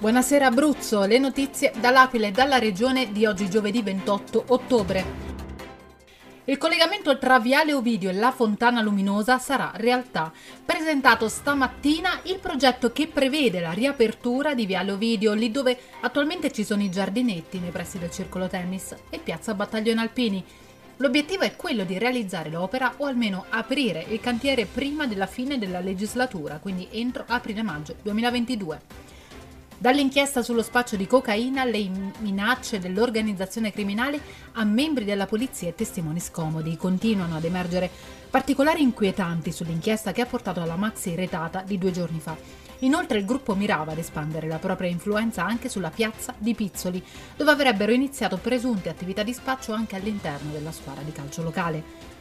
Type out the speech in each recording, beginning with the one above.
Buonasera Abruzzo, le notizie dall'Aquila e dalla regione di oggi giovedì 28 ottobre. Il collegamento tra Viale Ovidio e la Fontana Luminosa sarà realtà. Presentato stamattina il progetto che prevede la riapertura di Viale Ovidio, lì dove attualmente ci sono i giardinetti nei pressi del Circolo Tennis e Piazza Battaglione Alpini. L'obiettivo è quello di realizzare l'opera o almeno aprire il cantiere prima della fine della legislatura, quindi entro aprile-maggio 2022. Dall'inchiesta sullo spaccio di cocaina alle minacce dell'organizzazione criminale a membri della polizia e testimoni scomodi, continuano ad emergere particolari inquietanti sull'inchiesta che ha portato alla maxi retata di 2 giorni fa. Inoltre il gruppo mirava ad espandere la propria influenza anche sulla piazza di Pizzoli, dove avrebbero iniziato presunte attività di spaccio anche all'interno della squadra di calcio locale.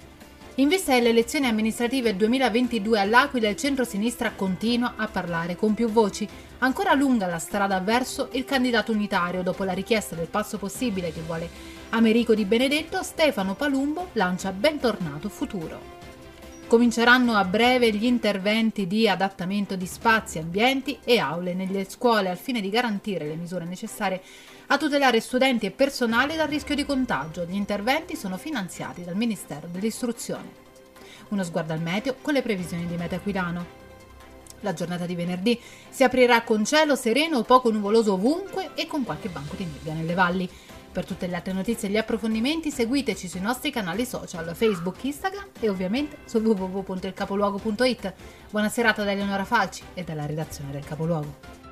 In vista delle elezioni amministrative 2022 all'Aquila, il centro-sinistra continua a parlare con più voci. Ancora lunga la strada verso il candidato unitario. Dopo la richiesta del passo possibile che vuole Amerigo Di Benedetto, Stefano Palumbo lancia Bentornato Futuro. Cominceranno a breve gli interventi di adattamento di spazi, ambienti e aule nelle scuole al fine di garantire le misure necessarie a tutelare studenti e personale dal rischio di contagio. Gli interventi sono finanziati dal Ministero dell'Istruzione. Uno sguardo al meteo con le previsioni di Meteo Aquilano. La giornata di venerdì si aprirà con cielo sereno o poco nuvoloso ovunque e con qualche banco di nebbia nelle valli. Per tutte le altre notizie e gli approfondimenti seguiteci sui nostri canali social, Facebook, Instagram e ovviamente su www.ilcapoluogo.it. Buona serata da Eleonora Falci e dalla redazione del Capoluogo.